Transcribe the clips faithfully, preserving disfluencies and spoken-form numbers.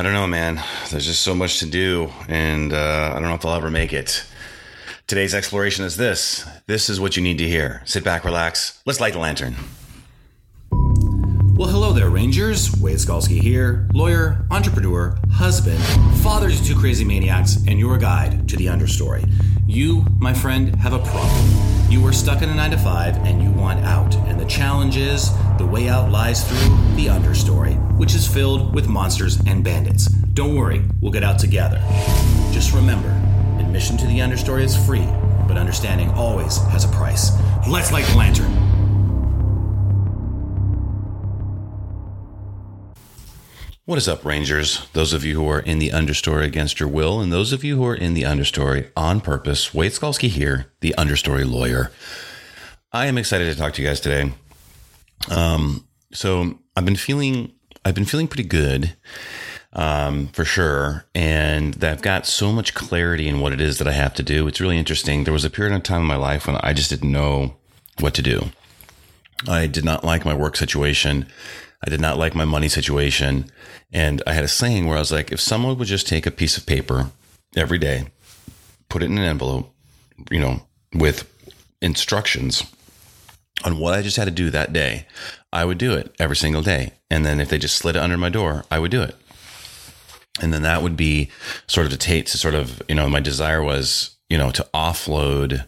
I don't know, man. There's just so much to do, and uh, I don't know if I'll ever make it. Today's exploration is this. This is what you need to hear. Sit back, relax. Let's light the lantern. Well, hello there, Rangers. Wade Skalski here, lawyer, entrepreneur, husband, father to two crazy maniacs, and your guide to the understory. You, my friend, have a problem. You are stuck in a nine to five, and you want out. And the challenge is, the way out lies through the understory, which is filled with monsters and bandits. Don't worry, we'll get out together. Just remember, admission to the understory is free, but understanding always has a price. Let's light the lantern. What is up, Rangers? Those of you who are in the understory against your will, and those of you who are in the understory on purpose. Wade Skalski here, the understory lawyer. I am excited to talk to you guys today. Um, so I've been feeling, I've been feeling pretty good. Um, for sure. And I've got so much clarity in what it is that I have to do. It's really interesting. There was a period of time in my life when I just didn't know what to do. I did not like my work situation. I did not like my money situation. And I had a saying where I was like, if someone would just take a piece of paper every day, put it in an envelope, you know, with instructions on what I just had to do that day, I would do it every single day. And then if they just slid it under my door, I would do it. And then that would be sort of the Tate to sort of, you know, my desire was, you know, to offload.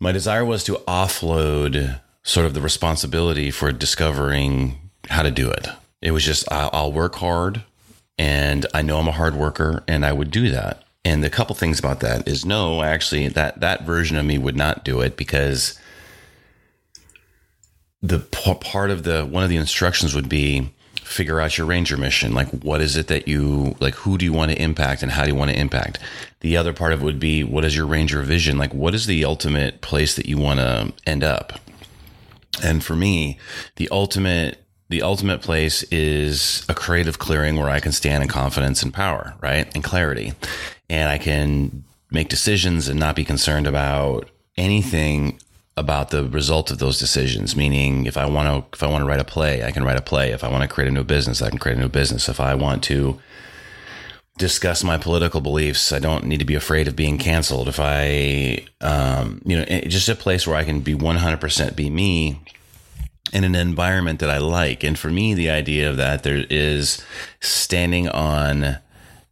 My desire was to offload sort of the responsibility for discovering how to do it. It was just, I'll, I'll work hard, and I know I'm a hard worker, and I would do that. And the couple things about that is, no, actually that, that version of me would not do it, because the p- part of the, one of the instructions would be, figure out your Ranger mission. Like, what is it that you, like, who do you want to impact and how do you want to impact? The other part of it would be, what is your Ranger vision? Like, what is the ultimate place that you want to end up? And for me, the ultimate, the ultimate place is a creative clearing where I can stand in confidence and power, right? And clarity. And I can make decisions and not be concerned about anything about the result of those decisions. Meaning, if I want to, if I want to write a play, I can write a play. If I want to create a new business, I can create a new business. If I want to discuss my political beliefs, I don't need to be afraid of being canceled. If I, um, you know, it's just a place where I can be one hundred percent be me in an environment that I like. And for me, the idea of that there is standing on,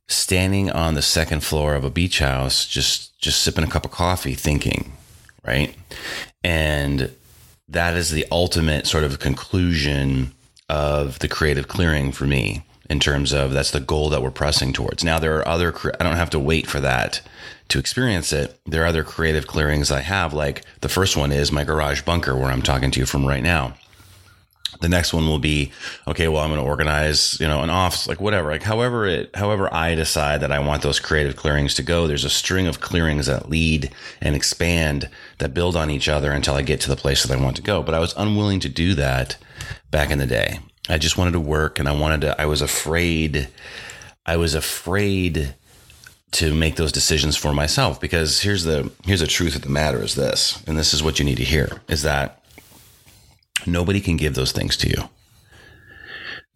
standing on the second floor of a beach house, just, just sipping a cup of coffee, thinking, right? And that is the ultimate sort of conclusion of the creative clearing for me, in terms of that's the goal that we're pressing towards. Now, there are other, I don't have to wait for that to experience it. There are other creative clearings I have. Like, the first one is my garage bunker, where I'm talking to you from right now. The next one will be, okay, well, I'm going to organize, you know, an office, like whatever, like however it, however I decide that I want those creative clearings to go. There's a string of clearings that lead and expand, that build on each other until I get to the place that I want to go. But I was unwilling to do that back in the day. I just wanted to work, and I wanted to, I was afraid, I was afraid to make those decisions for myself, because here's the, here's the truth of the matter is this, and this is what you need to hear, is that nobody can give those things to you.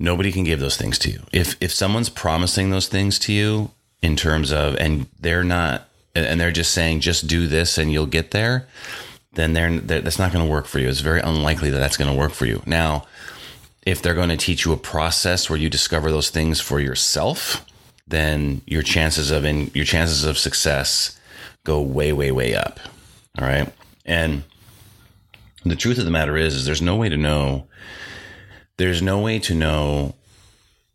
Nobody can give those things to you. If if someone's promising those things to you in terms of, and they're not, and they're just saying, just do this and you'll get there, then they're, they're that's not going to work for you. It's very unlikely that that's going to work for you. Now, if they're going to teach you a process where you discover those things for yourself, then your chances of in your chances of success go way, way, way up. All right, and the truth of the matter is, is there's no way to know. There's no way to know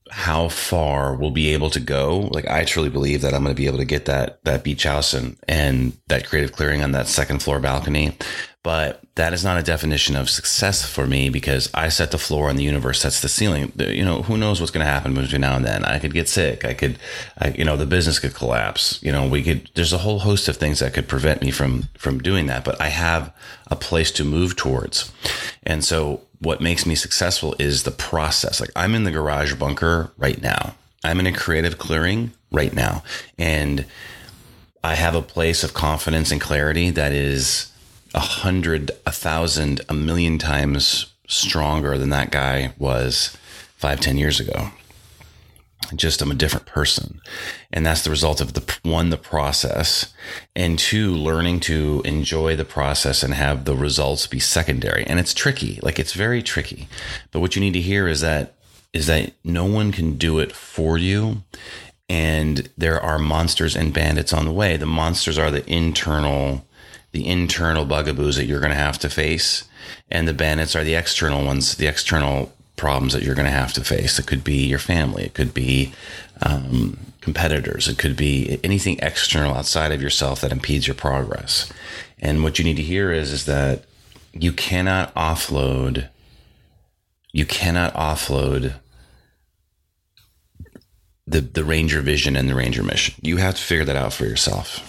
how far we'll be able to go. Like, I truly believe that I'm going to be able to get that, that beach house and, and that creative clearing on that second floor balcony. But that is not a definition of success for me, because I set the floor and the universe sets the ceiling. You know, who knows what's going to happen between now and then? I could get sick. I could, I, you know, the business could collapse. You know, we could, there's a whole host of things that could prevent me from, from doing that, but I have a place to move towards. And so what makes me successful is the process. Like, I'm in the garage bunker right now. I'm in a creative clearing right now. And I have a place of confidence and clarity that is a hundred, a thousand, a million times stronger than that guy was five, ten years ago. just I'm a different person. And that's the result of the one, the process, and two, learning to enjoy the process and have the results be secondary. And it's tricky. Like it's very tricky. But what you need to hear is that, is that no one can do it for you. And there are monsters and bandits on the way. The monsters are the internal, the internal bugaboos that you're going to have to face. And the bandits are the external ones, the external problems that you're going to have to face. It could be your family. It could be um, competitors. It could be anything external outside of yourself that impedes your progress. And what you need to hear is, is that you cannot offload, you cannot offload the, the Ranger vision and the Ranger mission. You have to figure that out for yourself.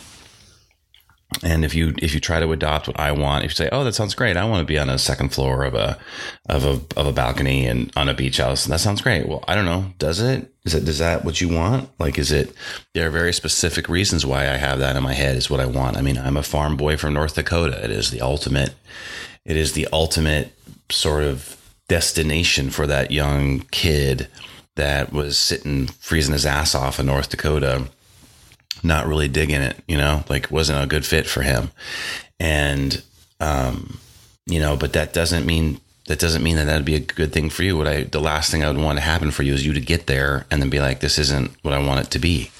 And if you if you try to adopt what I want, if you say, "Oh, that sounds great. I want to be on a second floor of a of a of a balcony and on a beach house," and that sounds great. Well, I don't know. Does it? Is it? Is that what you want? Like, is it? There are very specific reasons why I have that in my head. Is what I want. I mean, I'm a farm boy from North Dakota. It is the ultimate. It is the ultimate sort of destination for that young kid that was sitting freezing his ass off in North Dakota. Not really digging it, you know, like wasn't a good fit for him. And, um, you know, but that doesn't mean, that doesn't mean that that'd be a good thing for you. What I, the last thing I would want to happen for you is you to get there and then be like, this isn't what I want it to be.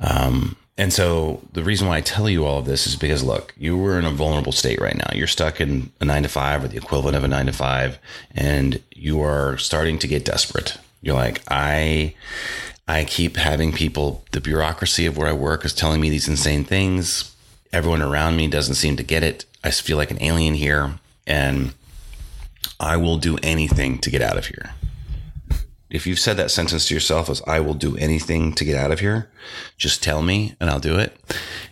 Um, and so the reason why I tell you all of this is because look, you were in a vulnerable state right now. You're stuck in a nine to five or the equivalent of a nine to five, and you are starting to get desperate. You're like, I, I keep having people, the bureaucracy of where I work is telling me these insane things. Everyone around me doesn't seem to get it. I feel like an alien here, and I will do anything to get out of here. If you've said that sentence to yourself as I will do anything to get out of here, just tell me and I'll do it.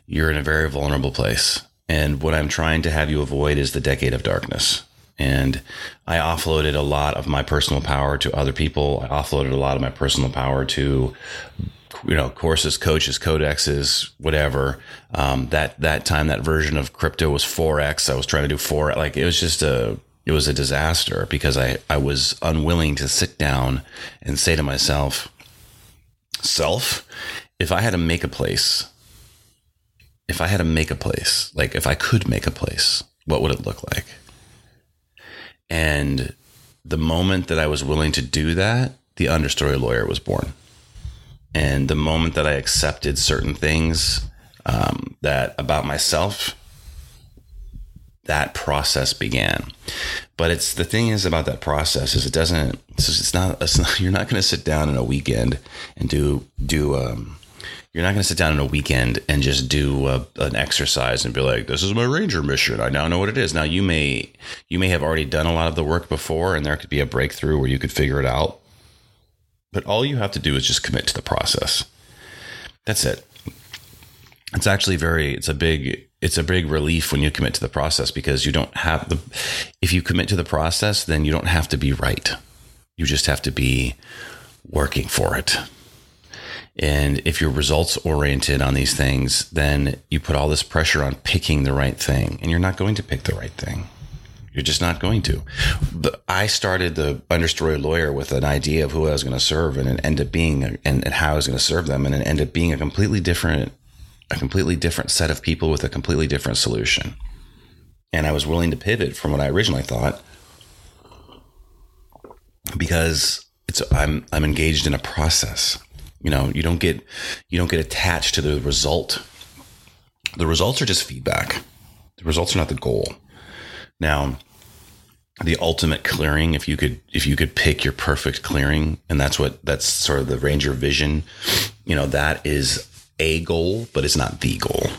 You're in a very vulnerable place. And what I'm trying to have you avoid is the decade of darkness. And I offloaded a lot of my personal power to other people. I offloaded a lot of my personal power to, you know, courses, coaches, codexes, whatever. Um, that, that time, that version of crypto was four X. I was trying to do four. Like it was just a, it was a disaster because I, I was unwilling to sit down and say to myself, self, if I had to make a place, if I had to make a place, like if I could make a place, what would it look like? And the moment that I was willing to do that, the Understory Lawyer was born. And the moment that I accepted certain things um, that about myself, that process began. But it's the thing is about that process is it doesn't. It's, just, it's not. It's not. You're not going to sit down in a weekend and do do. Um, You're not going to sit down on a weekend and just do a, an exercise and be like, this is my Ranger mission. I now know what it is. Now, you may you may have already done a lot of the work before, and there could be a breakthrough where you could figure it out. But all you have to do is just commit to the process. That's it. It's actually very it's a big it's a big relief when you commit to the process, because you don't have the if you commit to the process, then you don't have to be right. You just have to be working for it. And if you're results oriented on these things, then you put all this pressure on picking the right thing, and you're not going to pick the right thing. You're just not going to. But I started the Understory Lawyer with an idea of who I was going to serve, and it ended up being, and, and how I was going to serve them. And it ended up being a completely different, a completely different set of people with a completely different solution. And I was willing to pivot from what I originally thought, because it's, I'm, I'm engaged in a process. You know, you don't get, you don't get attached to the result. The results are just feedback. The results are not the goal. Now, the ultimate clearing, if you could, if you could pick your perfect clearing, and that's what, that's sort of the Ranger vision, you know, that is a goal, but it's not the goal.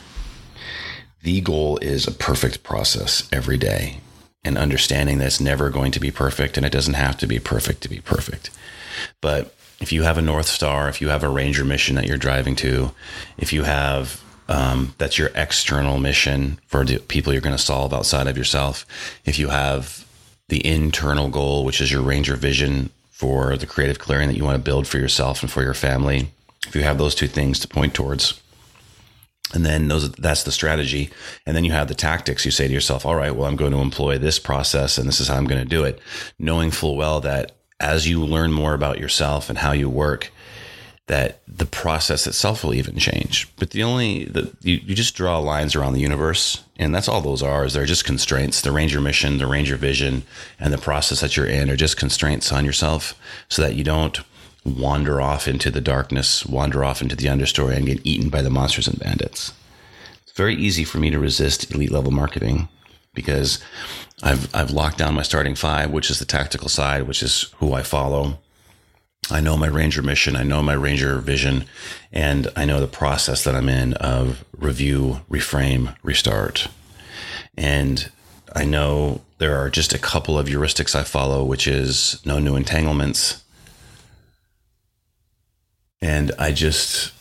The goal is a perfect process every day, and understanding that it's never going to be perfect, and it doesn't have to be perfect to be perfect. But if you have a North Star, if you have a Ranger mission that you're driving to, if you have, um, that's your external mission for the people you're going to solve outside of yourself. If you have the internal goal, which is your Ranger vision for the creative clearing that you want to build for yourself and for your family. If you have those two things to point towards, and then those, that's the strategy. And then you have the tactics. You say to yourself, all right, well, I'm going to employ this process, and this is how I'm going to do it. Knowing full well that as you learn more about yourself and how you work, that the process itself will even change. But the only, the, you, you just draw lines around the universe, and that's all those are, is they're just constraints. The Ranger mission, the Ranger vision, and the process that you're in are just constraints on yourself so that you don't wander off into the darkness, wander off into the understory, and get eaten by the monsters and bandits. It's very easy for me to resist elite level marketing because I've I've locked down my starting five, which is the tactical side, which is who I follow. I know my Ranger mission, I know my Ranger vision, and I know the process that I'm in of review, reframe, restart. And I know there are just a couple of heuristics I follow, which is no new entanglements. And I just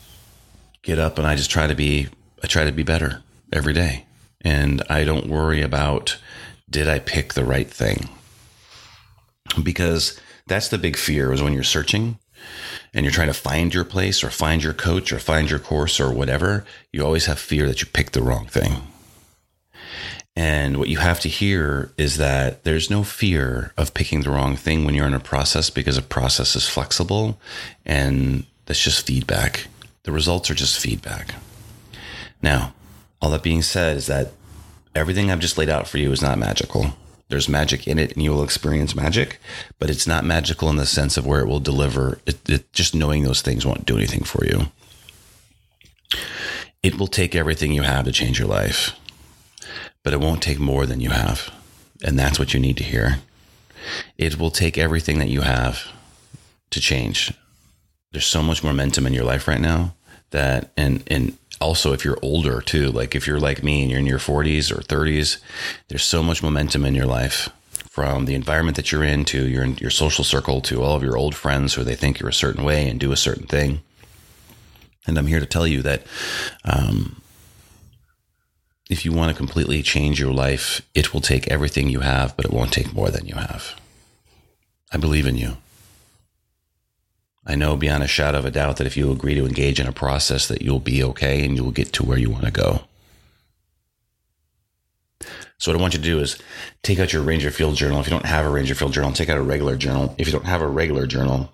get up and I just try to be, I try to be better every day. And I don't worry about, did I pick the right thing? Because that's the big fear, is when you're searching and you're trying to find your place or find your coach or find your course or whatever, you always have fear that you picked the wrong thing. And what you have to hear is that there's no fear of picking the wrong thing when you're in a process, because a process is flexible and that's just feedback. The results are just feedback. Now, all that being said is that everything I've just laid out for you is not magical. There's magic in it and you will experience magic, but it's not magical in the sense of where it will deliver. It, it, just knowing those things won't do anything for you. It will take everything you have to change your life, but it won't take more than you have. And that's what you need to hear. It will take everything that you have to change. There's so much momentum in your life right now that, and, and, also, if you're older too, like if you're like me and you're in your forties or thirties, there's so much momentum in your life, from the environment that you're in to your, your social circle to all of your old friends who they think you're a certain way and do a certain thing. And I'm here to tell you that um, if you want to completely change your life, it will take everything you have, but it won't take more than you have. I believe in you. I know beyond a shadow of a doubt that if you agree to engage in a process, that you'll be okay and you will get to where you want to go. So what I want you to do is take out your Ranger Field Journal. If you don't have a Ranger Field Journal, take out a regular journal. If you don't have a regular journal,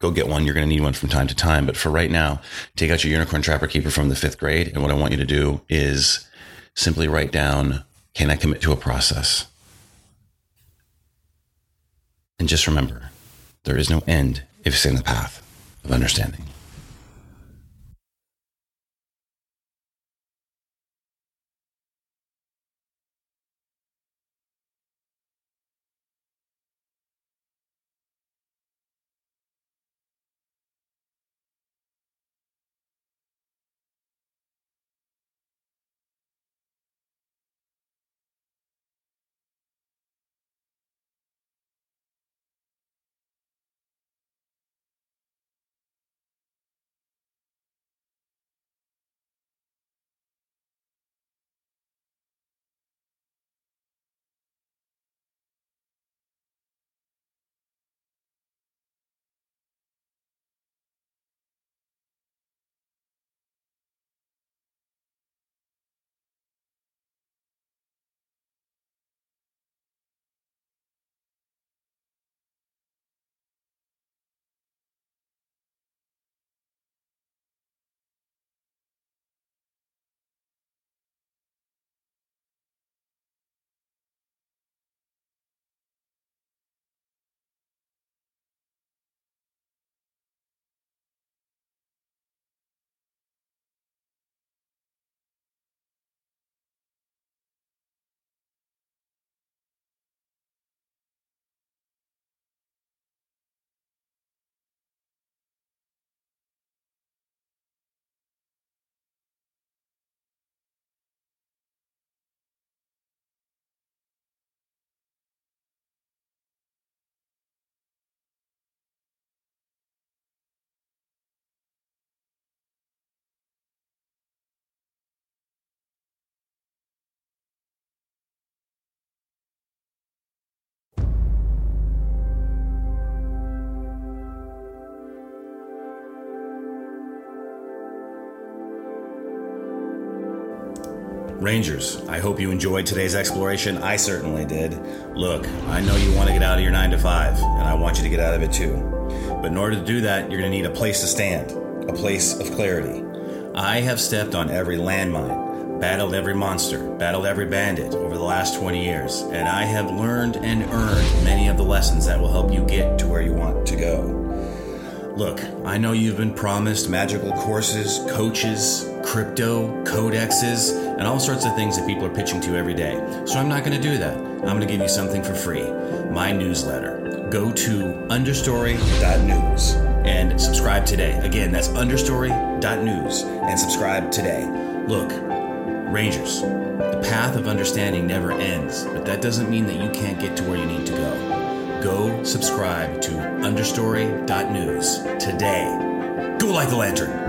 go get one. You're going to need one from time to time. But for right now, take out your Unicorn Trapper Keeper from the fifth grade. And what I want you to do is simply write down, can I commit to a process? And just remember, there is no end if it's in the path of understanding. Rangers, I hope you enjoyed today's exploration. I certainly did. Look, I know you want to get out of your nine to five, and I want you to get out of it too. But in order to do that, you're going to need a place to stand, a place of clarity. I have stepped on every landmine, battled every monster, battled every bandit over the last twenty years, and I have learned and earned many of the lessons that will help you get to where you want to go. Look, I know you've been promised magical courses, coaches, crypto, codexes, and all sorts of things that people are pitching to you every day. So I'm not going to do that. I'm going to give you something for free. My newsletter. Go to understory dot news and subscribe today. Again, that's understory dot news and subscribe today. Look, Rangers, the path of understanding never ends, but that doesn't mean that you can't get to where you need to go. Go subscribe to understory dot news today. Go light the lantern.